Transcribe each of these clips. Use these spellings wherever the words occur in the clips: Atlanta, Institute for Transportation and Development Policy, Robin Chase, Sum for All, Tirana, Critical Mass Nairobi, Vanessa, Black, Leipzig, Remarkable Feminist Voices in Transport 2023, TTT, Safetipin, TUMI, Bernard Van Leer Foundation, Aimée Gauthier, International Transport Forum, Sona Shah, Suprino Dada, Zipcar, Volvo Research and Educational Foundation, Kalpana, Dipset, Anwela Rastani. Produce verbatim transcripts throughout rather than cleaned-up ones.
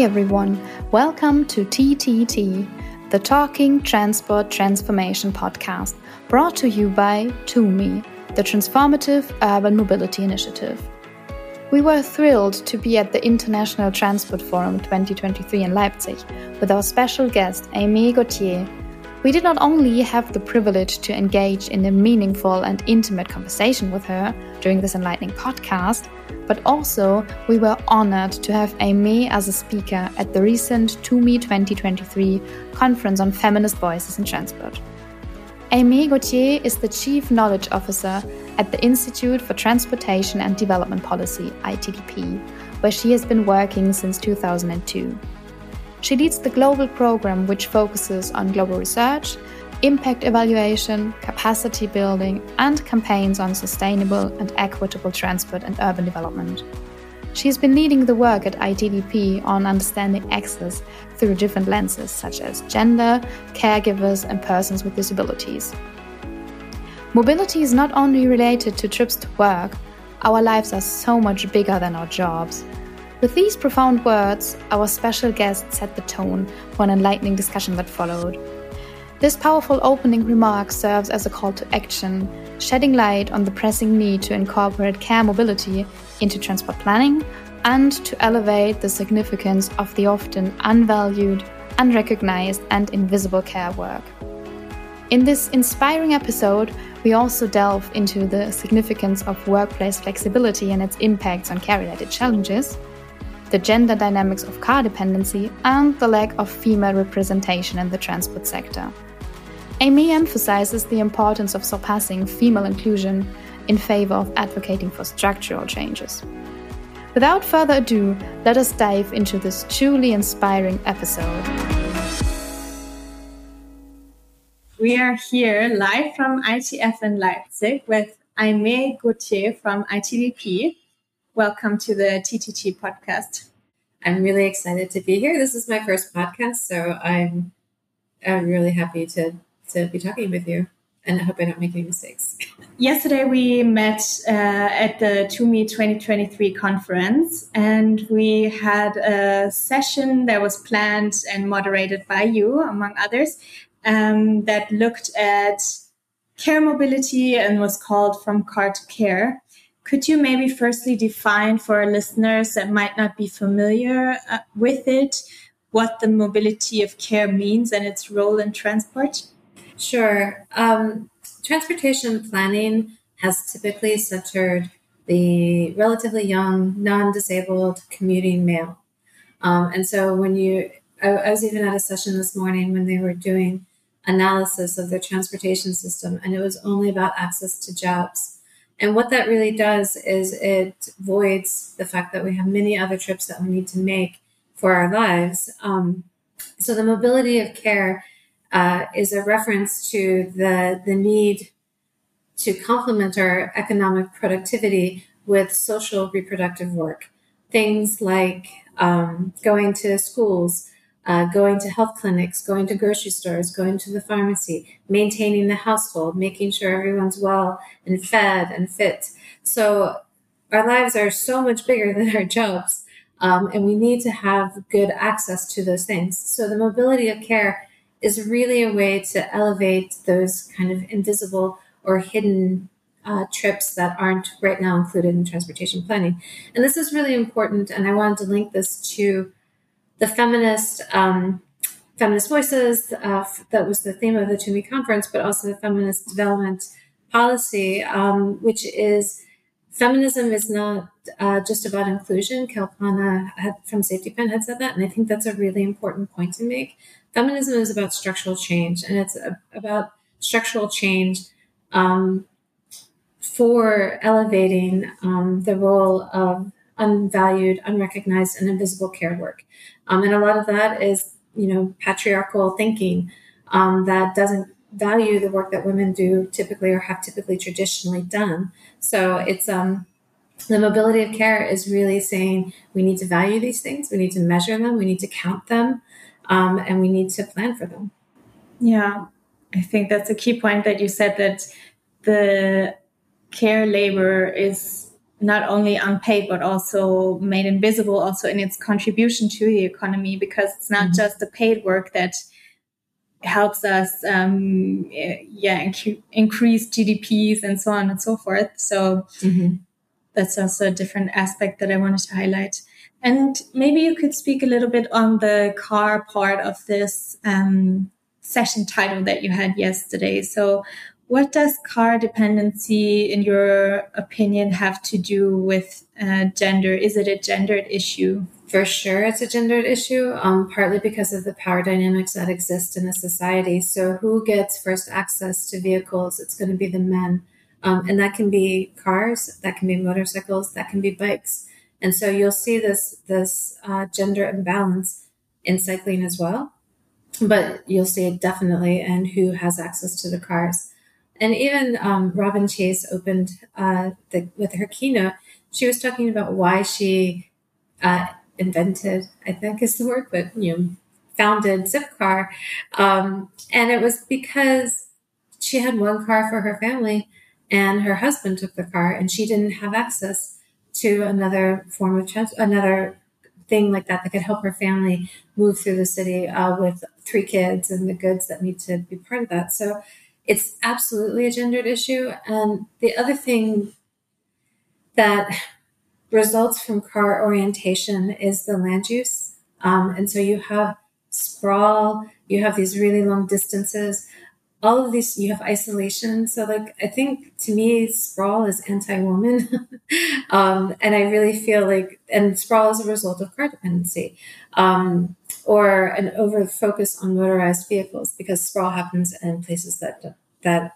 Hi everyone, welcome to T T T, the Talking Transport Transformation podcast, brought to you by TUMI, the Transformative Urban Mobility Initiative. We were thrilled to be at the International Transport Forum twenty twenty-three in Leipzig with our special guest Aimée Gauthier. We did not only have the privilege to engage in a meaningful and intimate conversation with her during this enlightening podcast, but also we were honored to have Aimée as a speaker at the recent TUMI twenty twenty-three Conference on Feminist Voices in Transport. Aimée Gauthier is the Chief Knowledge Officer at the Institute for Transportation and Development Policy, I T D P, where she has been working since two thousand two. She leads the global program, which focuses on global research, impact evaluation, capacity building, and campaigns on sustainable and equitable transport and urban development. She has been leading the work at I T D P on understanding access through different lenses, such as gender, caregivers, and persons with disabilities. Mobility is not only related to trips to work, our lives are so much bigger than our jobs. With these profound words, our special guest set the tone for an enlightening discussion that followed. This powerful opening remark serves as a call to action, shedding light on the pressing need to incorporate care mobility into transport planning and to elevate the significance of the often unvalued, unrecognized, and invisible care work. In this inspiring episode, we also delve into the significance of workplace flexibility and its impacts on care-related challenges, the gender dynamics of car dependency, and the lack of female representation in the transport sector. Aimée emphasizes the importance of surpassing female inclusion in favor of advocating for structural changes. Without further ado, let us dive into this truly inspiring episode. We are here live from I T F in Leipzig with Aimée Gauthier from I T D P. Welcome to the T T T podcast. I'm really excited to be here. This is my first podcast, so I'm I'm really happy to, to be talking with you, and I hope I don't make any mistakes. Yesterday we met uh, at the TUMI twenty twenty-three conference, and we had a session that was planned and moderated by you, among others, um, that looked at care mobility and was called From Car to Care. Could you maybe firstly define for our listeners that might not be familiar uh, with it, what the mobility of care means and its role in transport? Sure. Um, transportation planning has typically centered the relatively young, non-disabled commuting male. Um, and so when you, I, I was even at a session this morning when they were doing analysis of the transportation system, and it was only about access to jobs. And what that really does is it voids the fact that we have many other trips that we need to make for our lives. Um, so the mobility of care uh, is a reference to the, the need to complement our economic productivity with social reproductive work. Things like um, going to schools, uh, going to health clinics, going to grocery stores, going to the pharmacy, maintaining the household, making sure everyone's well and fed and fit. So our lives are so much bigger than our jobs, um, and we need to have good access to those things. So the mobility of care is really a way to elevate those kind of invisible or hidden uh, trips that aren't right now included in transportation planning. And this is really important, and I wanted to link this to the feminist um, feminist voices, uh, f- that was the theme of the TUMI conference, but also the feminist development policy, um, which is feminism is not uh, just about inclusion. Kalpana had, from Safetipin had said that, and I think that's a really important point to make. Feminism is about structural change, and it's a- about structural change um, for elevating um, the role of unvalued, unrecognized, and invisible care work. Um, and a lot of that is, you know, patriarchal thinking um, that doesn't value the work that women do typically or have typically traditionally done. So it's um, the mobility of care is really saying we need to value these things, we need to measure them, we need to count them, um, and we need to plan for them. Yeah, I think that's a key point that you said, that the care labor is not only unpaid, but also made invisible also in its contribution to the economy, because it's not mm-hmm. just the paid work that helps us um, yeah, inc- increase G D Ps and so on and so forth. So mm-hmm. that's also a different aspect that I wanted to highlight. And maybe you could speak a little bit on the car part of this um, session title that you had yesterday. So what does car dependency, in your opinion, have to do with uh, gender? Is it a gendered issue? For sure, it's a gendered issue, um, partly because of the power dynamics that exist in a society. So who gets first access to vehicles? It's going to be the men. Um, and that can be cars, that can be motorcycles, that can be bikes. And so you'll see this this uh, gender imbalance in cycling as well, but you'll see it definitely in who has access to the cars. And even um, Robin Chase opened uh, the, with her keynote. She was talking about why she uh, invented, I think is the word, but you know, founded Zipcar, um, and it was because she had one car for her family, and her husband took the car, and she didn't have access to another form of trans- another thing like that that could help her family move through the city uh, with three kids and the goods that need to be part of that. So it's absolutely a gendered issue. And the other thing that results from car orientation is the land use. Um, and so you have sprawl, you have these really long distances, all of these, you have isolation. So like, I think to me, sprawl is anti-woman. um, and I really feel like, and sprawl is a result of car dependency, um, or an over focus on motorized vehicles, because sprawl happens in places that, that,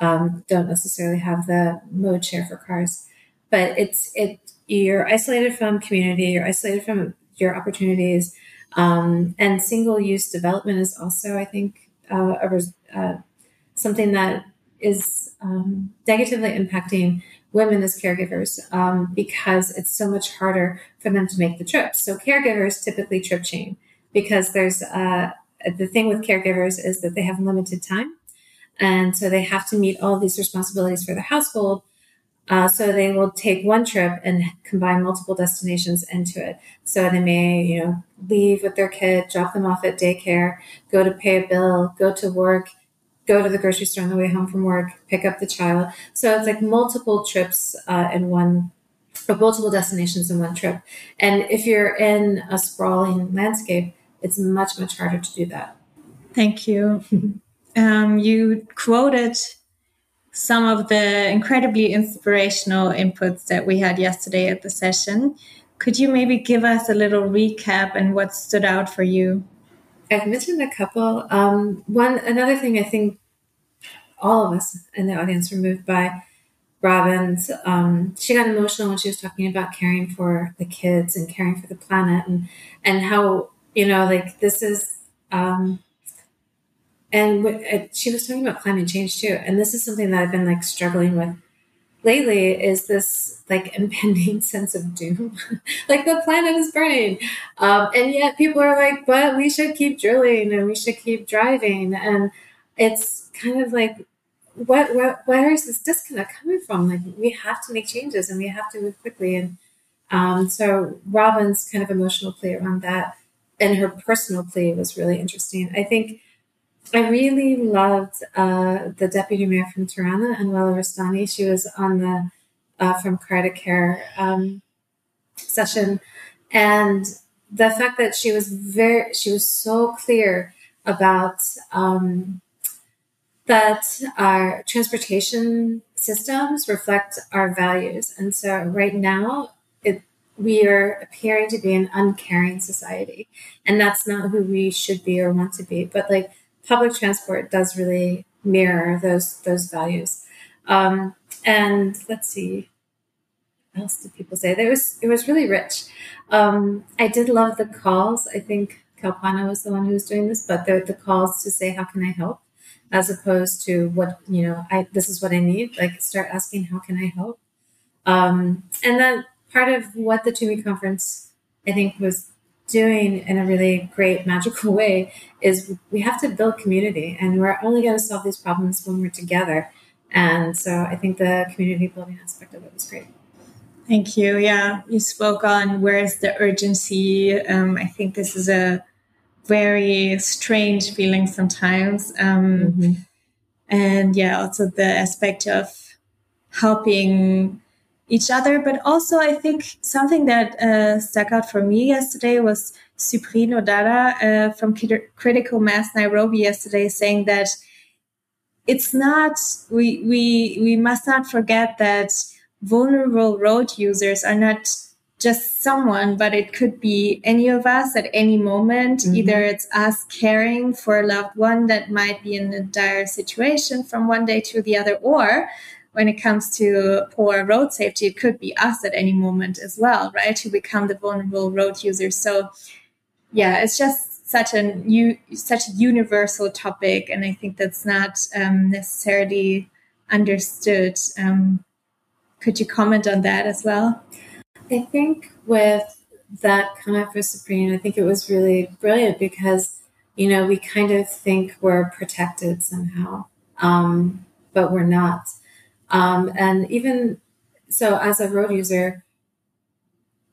um, don't necessarily have the mode share for cars, but it's, it, you're isolated from community, you're isolated from your opportunities. Um, and single use development is also, I think, uh, a result, uh, something that is um, negatively impacting women as caregivers um, because it's so much harder for them to make the trip. So caregivers typically trip shame because there's uh, the thing with caregivers is that they have limited time. And so they have to meet all these responsibilities for the household. Uh, so they will take one trip and combine multiple destinations into it. So they may, you know, leave with their kid, drop them off at daycare, go to pay a bill, go to work, go to the grocery store on the way home from work, pick up the child. So it's like multiple trips uh, in one, or multiple destinations in one trip. And if you're in a sprawling landscape, it's much, much harder to do that. Thank you. um, you quoted some of the incredibly inspirational inputs that we had yesterday at the session. Could you maybe give us a little recap and what stood out for you? I've mentioned a couple. Um, one, another thing I think all of us in the audience were moved by Robin's. Um, she got emotional when she was talking about caring for the kids and caring for the planet, and and how, you know, like this is, um, and w- uh, she was talking about climate change too. And this is something that I've been like struggling with lately, is this like impending sense of doom, like the planet is burning. Um, and yet people are like, but we should keep drilling and we should keep driving. And it's kind of like, what, what, where is this disconnect coming from? Like we have to make changes and we have to move quickly. And um, so Robin's kind of emotional plea around that and her personal plea was really interesting. I think I really loved uh, the deputy mayor from Tirana, Anwela Rastani. She was on the uh, from Car to Care um, session, and the fact that she was very, she was so clear about um, that our transportation systems reflect our values, and so right now it, we are appearing to be an uncaring society, and that's not who we should be or want to be. But like, public transport does really mirror those those values. Um, and let's see, what else did people say? There was, it was really rich. Um, I did love the calls. I think Kalpana was the one who was doing this, but the, the calls to say, how can I help? As opposed to what, you know, I, this is what I need. Like start asking, how can I help? Um, and that part of what the TUMI conference, I think, was doing in a really great, magical way is we have to build community, and we're only going to solve these problems when we're together. And so I think the community building aspect of it was great. Thank you. Yeah, you spoke on where is the urgency. Um, I think this is a very strange feeling sometimes. Um, mm-hmm. And yeah, also the aspect of helping each other. But also I think something that uh, stuck out for me yesterday was Suprino Dada uh, from Critical Mass Nairobi yesterday saying that it's not, we, we, we must not forget that vulnerable road users are not just someone, but it could be any of us at any moment. Mm-hmm. Either it's us caring for a loved one that might be in a dire situation from one day to the other, or when it comes to poor road safety, it could be us at any moment as well, right? To become the vulnerable road user. So yeah, it's just such a u- such a universal topic. And I think that's not um, necessarily understood. Um, could you comment on that as well? I think with that comment for Supreme, I think it was really brilliant because, you know, we kind of think we're protected somehow, um, but we're not. Um, and even so, as a road user,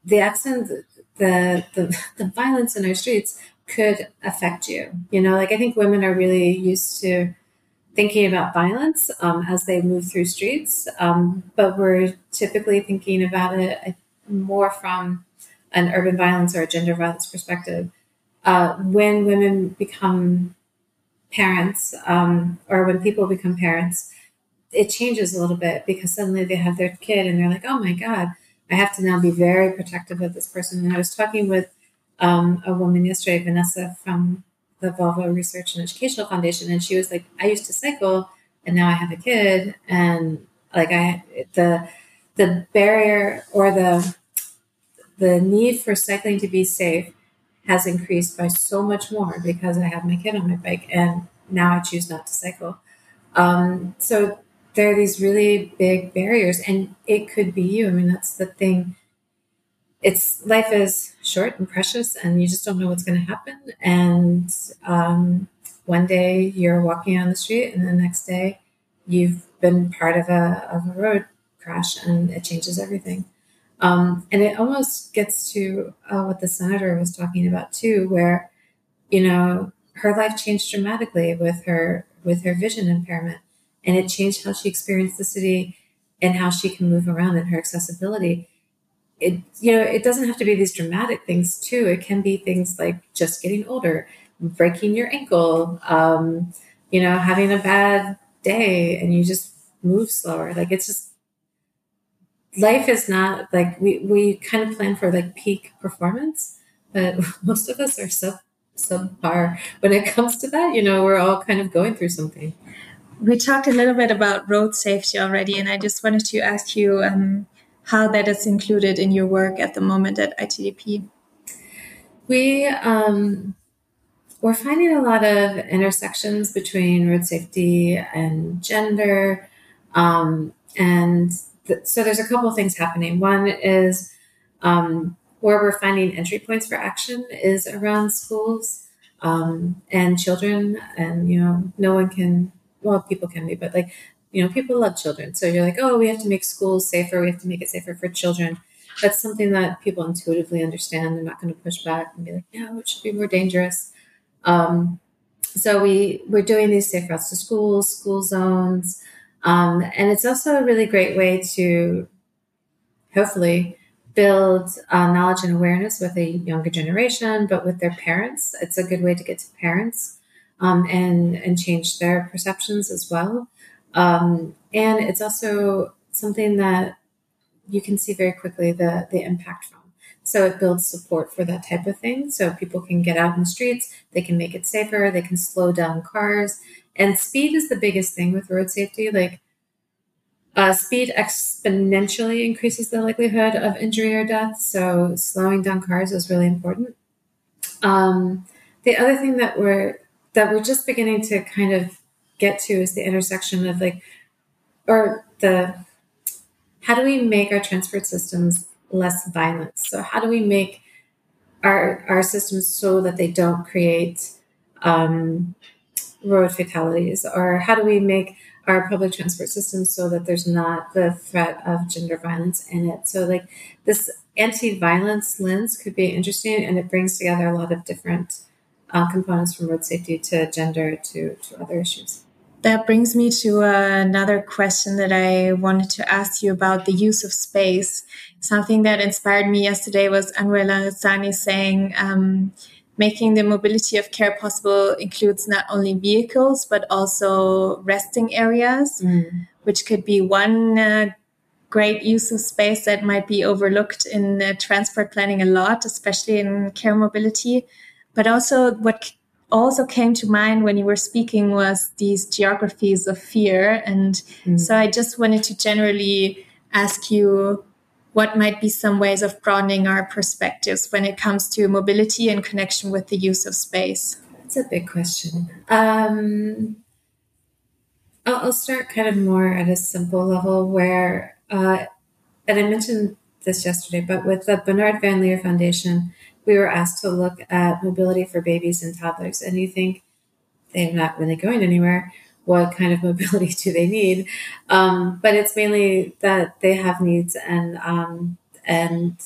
the accident, the, the the violence in our streets could affect you. You know, like I think women are really used to thinking about violence um, as they move through streets, um, but we're typically thinking about it more from an urban violence or a gender violence perspective. Uh, when women become parents, um, or when people become parents, it changes a little bit because suddenly they have their kid and they're like, oh my God, I have to now be very protective of this person. And I was talking with um, a woman yesterday, Vanessa from the Volvo Research and Educational Foundation. And she was like, I used to cycle and now I have a kid. And like I, the, the barrier or the, the need for cycling to be safe has increased by so much more because I have my kid on my bike and now I choose not to cycle. Um, so there are these really big barriers, and it could be you. I mean, that's the thing. It's life is short and precious, and you just don't know what's going to happen. And um, one day you're walking on the street, and the next day you've been part of a of a road crash, and it changes everything. Um, and it almost gets to uh, what the senator was talking about too, where you know her life changed dramatically with her with her vision impairment. And it changed how she experienced the city and how she can move around and her accessibility. It, you know, it doesn't have to be these dramatic things too. It can be things like just getting older, breaking your ankle, um, you know, having a bad day and you just move slower. Like it's just, life is not like we, we kind of plan for like peak performance, but most of us are sub subpar when it comes to that. You know, we're all kind of going through something. We talked a little bit about road safety already, and I just wanted to ask you um, how that is included in your work at the moment at I T D P. We, um, we're finding a lot of intersections between road safety and gender. Um, and th- so there's a couple of things happening. One is um, where we're finding entry points for action is around schools um, and children. And, you know, no one can... Well, people can be, but like, you know, people love children. So you're like, oh, we have to make schools safer. We have to make it safer for children. That's something that people intuitively understand. They're not going to push back and be like, no, it should be more dangerous. Um, so we, we're doing these safe routes to schools, school zones. Um, and it's also a really great way to hopefully build uh, knowledge and awareness with a younger generation, but with their parents. It's a good way to get to parents. Um, and, and change their perceptions as well. Um, and it's also something that you can see very quickly the, the impact from. So it builds support for that type of thing. So people can get out in the streets, they can make it safer, they can slow down cars. And speed is the biggest thing with road safety. Like uh, speed exponentially increases the likelihood of injury or death. So slowing down cars is really important. Um, the other thing that we're that we're just beginning to kind of get to is the intersection of like, or the, how do we make our transport systems less violent? So how do we make our our systems so that they don't create um, road fatalities? Or how do we make our public transport system so that there's not the threat of gender violence in it. So like this anti-violence lens could be interesting, and it brings together a lot of different uh, components from road safety to gender to, to other issues. That brings me to uh, another question that I wanted to ask you about the use of space. Something that inspired me yesterday was Anwela Rastani saying, um, making the mobility of care possible includes not only vehicles, but also resting areas, mm. which could be one uh, great use of space that might be overlooked in uh, transport planning a lot, especially in care mobility. But also what also came to mind when you were speaking was these geographies of fear. And mm. so I just wanted to generally ask you what might be some ways of broadening our perspectives when it comes to mobility and connection with the use of space. That's a big question. Um, I'll, I'll start kind of more at a simple level where, uh, and I mentioned this yesterday, but with the Bernard Van Leer Foundation, we were asked to look at mobility for babies and toddlers. And you think they're not really going anywhere. What kind of mobility do they need? Um, but it's mainly that they have needs, and um, and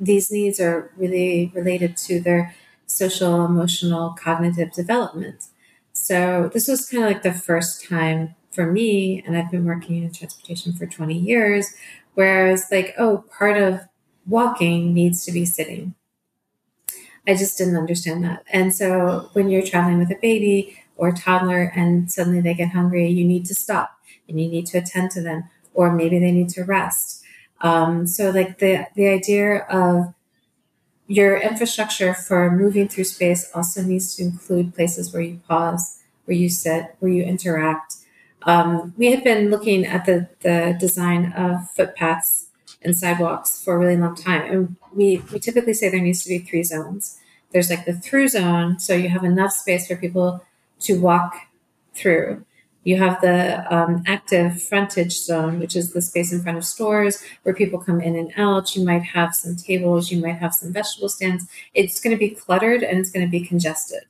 these needs are really related to their social, emotional, cognitive development. So this was kind of like the first time for me, and I've been working in transportation for twenty years, where I was like, oh, part of walking needs to be sitting. I just didn't understand that. And so when you're traveling with a baby or toddler and suddenly they get hungry, you need to stop and you need to attend to them, or maybe they need to rest. Um, so like the, the idea of your infrastructure for moving through space also needs to include places where you pause, where you sit, where you interact. Um, we have been looking at the, the design of footpaths and sidewalks for a really long time. And we, we typically say there needs to be three zones. There's like the through zone, so you have enough space for people to walk through. You have the um, active frontage zone, which is the space in front of stores where people come in and out. You might have some tables, you might have some vegetable stands. It's going to be cluttered and it's going to be congested.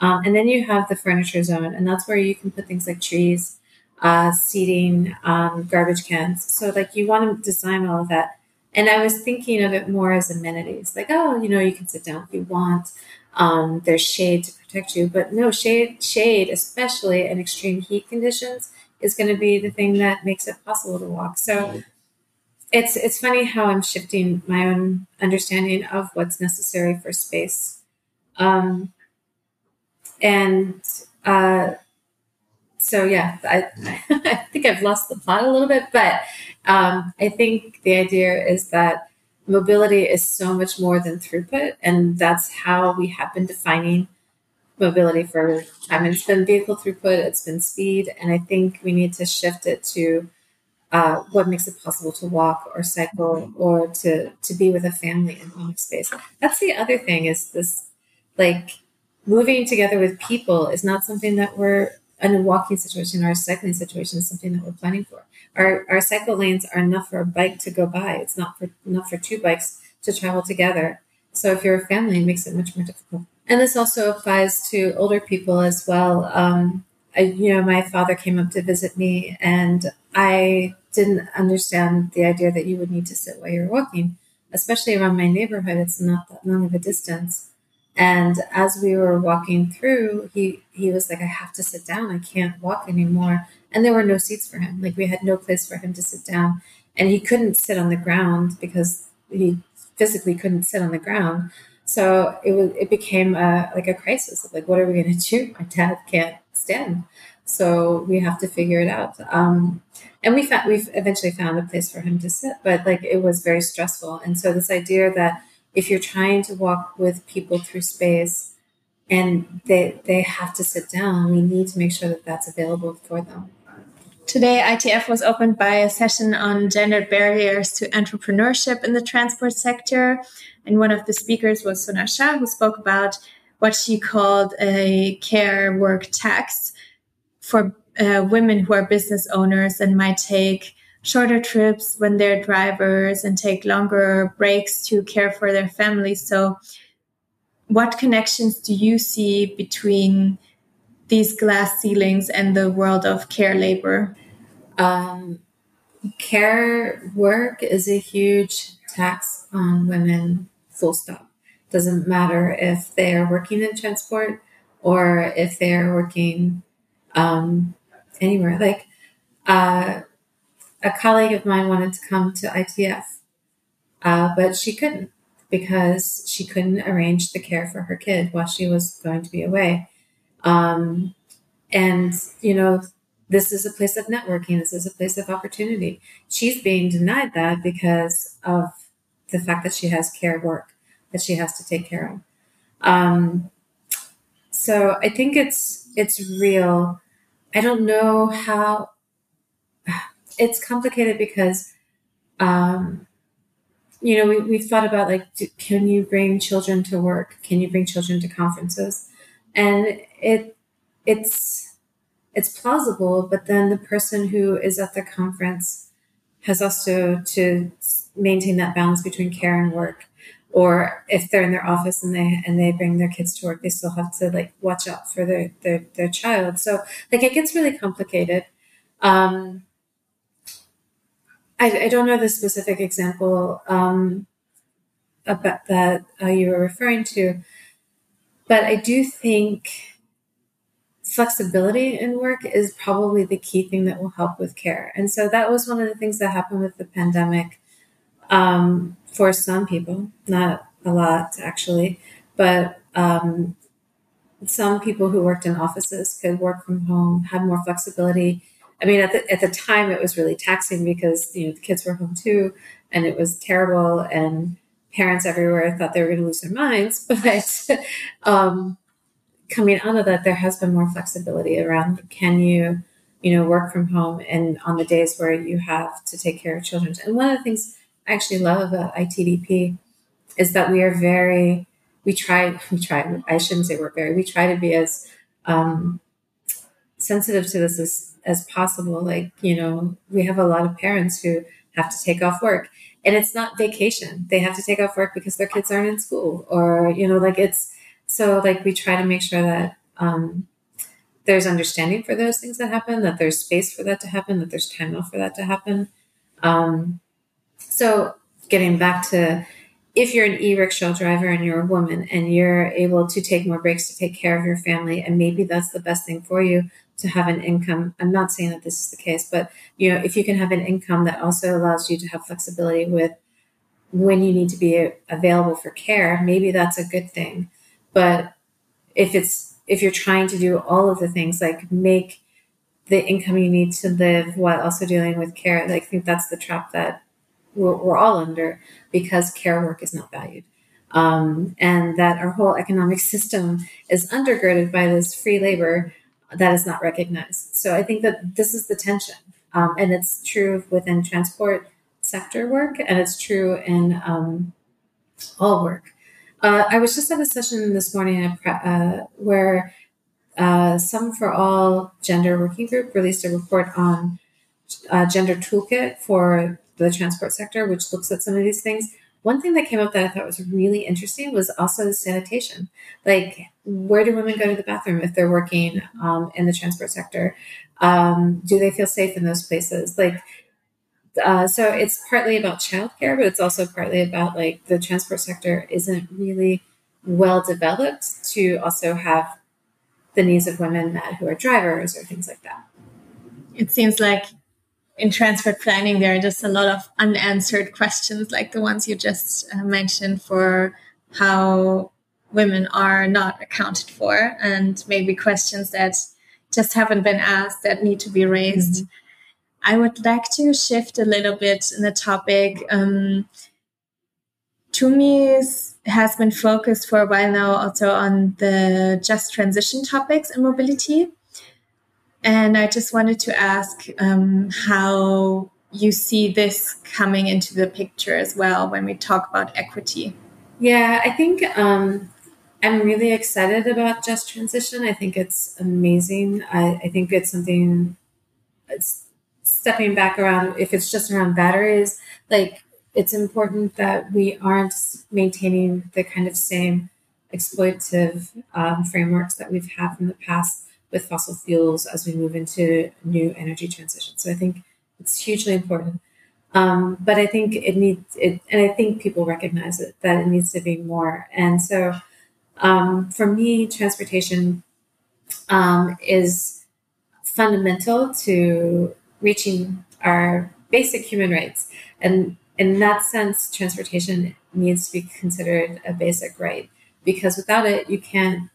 Um, and then you have the furniture zone, and that's where you can put things like trees, uh, seating, um, garbage cans. So like you want to design all of that. And I was thinking of it more as amenities, like, oh, you know, you can sit down if you want. Um, there's shade to protect you, but no shade, shade, especially in extreme heat conditions, is going to be the thing that makes it possible to walk. So it's, it's funny how I'm shifting my own understanding of what's necessary for space. Um, and, uh, So yeah, I, I think I've lost the plot a little bit, but um, I think the idea is that mobility is so much more than throughput, and that's how we have been defining mobility for time. And it's been vehicle throughput, it's been speed, and I think we need to shift it to uh, what makes it possible to walk or cycle or to, to be with a family in public space. That's the other thing, is this, like, moving together with people is not something that we're, and a walking situation or a cycling situation is something that we're planning for. Our our cycle lanes are enough for a bike to go by. It's not for, enough for two bikes to travel together. So if you're a family, it makes it much more difficult. And this also applies to older people as well. Um, I, you know, my father came up to visit me, and I didn't understand the idea that you would need to sit while you're walking, especially around my neighborhood. It's not that long of a distance. And as we were walking through, he, he was like, I have to sit down. I can't walk anymore. And there were no seats for him. Like, we had no place for him to sit down. And he couldn't sit on the ground because he physically couldn't sit on the ground. So it was, it became a, like a crisis of like, what are we going to do? My dad can't stand. So we have to figure it out. Um, and we found, we eventually found a place for him to sit, but like, it was very stressful. And so this idea that if you're trying to walk with people through space and they they have to sit down, we need to make sure that that's available for them. Today, I T F was opened by a session on gender barriers to entrepreneurship in the transport sector. And one of the speakers was Sona Shah, who spoke about what she called a care work tax for uh, women who are business owners and might take shorter trips when they're drivers and take longer breaks to care for their families. So what connections do you see between these glass ceilings and the world of care labor? Um, care work is a huge tax on women, full stop. Doesn't matter if they're working in transport or if they're working um, anywhere. Like uh, a colleague of mine wanted to come to I T F, uh, but she couldn't because she couldn't arrange the care for her kid while she was going to be away. Um, and, you know, this is a place of networking. This is a place of opportunity. She's being denied that because of the fact that she has care work that she has to take care of. Um, so I think it's, it's real. I don't know how it's complicated because, um, you know, we, we've thought about like, do, can you bring children to work? Can you bring children to conferences? And it, it's, it's plausible, but then the person who is at the conference has also to maintain that balance between care and work. Or if they're in their office and they, and they bring their kids to work, they still have to like watch out for their, their, their child. So like, it gets really complicated. Um, I, I don't know the specific example, um, about that uh, you were referring to. But I do think flexibility in work is probably the key thing that will help with care. And so that was one of the things that happened with the pandemic um, for some people, not a lot actually, but um, some people who worked in offices could work from home, had more flexibility. I mean, at the, at the time it was really taxing because, you know, the kids were home too, and it was terrible, and parents everywhere thought they were going to lose their minds, but um, coming out of that, there has been more flexibility around, can you, you know, work from home and on the days where you have to take care of children. And one of the things I actually love about I T D P is that we are very, we try, we try, I shouldn't say we're very, we try to be as um, sensitive to this as, as possible. Like, you know, we have a lot of parents who have to take off work. And it's not vacation. They have to take off work because their kids aren't in school, or, you know, like it's, so like we try to make sure that um, there's understanding for those things that happen, that there's space for that to happen, that there's time off for that to happen. Um, so getting back to, if you're an e-rickshaw driver and you're a woman and you're able to take more breaks to take care of your family, and maybe that's the best thing for you to have an income. I'm not saying that this is the case, but you know, if you can have an income that also allows you to have flexibility with when you need to be available for care, maybe that's a good thing. But if it's, if you're trying to do all of the things, like make the income you need to live while also dealing with care, like I think that's the trap that we're, we're all under, because care work is not valued. Um, and that our whole economic system is undergirded by this free labor that is not recognized. So I think that this is the tension. Um, and it's true within transport sector work, and it's true in um, all work. Uh, I was just at a session this morning uh, where uh, Sum for All Gender Working Group released a report on uh, gender toolkit for the transport sector, which looks at some of these things. One thing that came up that I thought was really interesting was also sanitation. Like, where do women go to the bathroom if they're working um, in the transport sector? Um, do they feel safe in those places? Like, uh, so it's partly about childcare, but it's also partly about like the transport sector isn't really well developed to also have the needs of women that who are drivers or things like that. It seems like in transport planning, there are just a lot of unanswered questions like the ones you just uh, mentioned, for how women are not accounted for, and maybe questions that just haven't been asked that need to be raised. Mm-hmm. I would like to shift a little bit in the topic. Um, TUMI has been focused for a while now also on the just transition topics in mobility. And I just wanted to ask um, how you see this coming into the picture as well when we talk about equity. Yeah, I think um, I'm really excited about just transition. I think it's amazing. I, I think it's something, it's stepping back around, if it's just around batteries, like it's important that we aren't maintaining the kind of same exploitative um, frameworks that we've had in the past. with fossil fuels as we move into new energy transition. So I think it's hugely important. Um, but I think it needs it, and I think people recognize it, that it needs to be more. And so um, for me, transportation um, is fundamental to reaching our basic human rights. And in that sense, transportation needs to be considered a basic right, because without it, you can't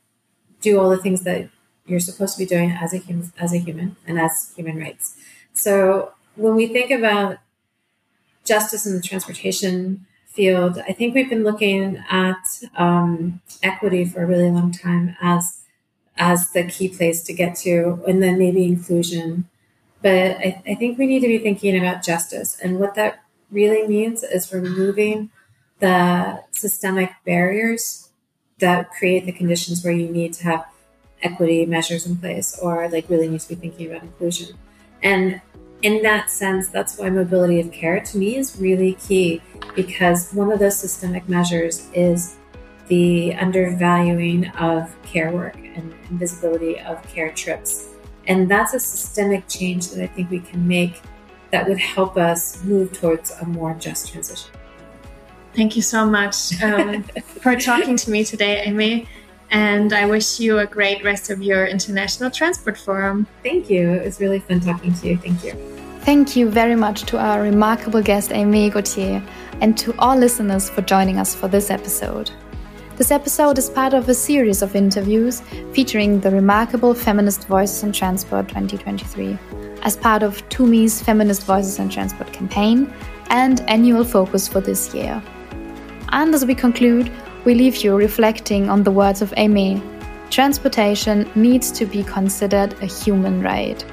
do all the things that you're supposed to be doing as a human, as a human and as human rights. So when we think about justice in the transportation field, I think we've been looking at um, equity for a really long time as as the key place to get to, and then maybe inclusion. But I, I think we need to be thinking about justice, and what that really means is removing the systemic barriers that create the conditions where you need to have equity measures in place, or like really need to be thinking about inclusion. And in that sense, that's why mobility of care to me is really key, because one of those systemic measures is the undervaluing of care work and invisibility of care trips. And that's a systemic change that I think we can make that would help us move towards a more just transition. Thank you so much um, for talking to me today, Aimée. And I wish you a great rest of your International Transport Forum. Thank you. It was really fun talking to you. Thank you. Thank you very much to our remarkable guest, Aimée Gauthier, and to all listeners for joining us for this episode. This episode is part of a series of interviews featuring the remarkable Feminist Voices in Transport twenty twenty-three as part of TUMI's Feminist Voices in Transport campaign and annual focus for this year. And as we conclude, we leave you reflecting on the words of Aimée. Transportation needs to be considered a human right.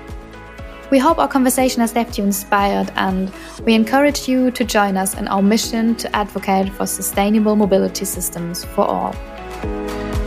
We hope our conversation has left you inspired, and we encourage you to join us in our mission to advocate for sustainable mobility systems for all.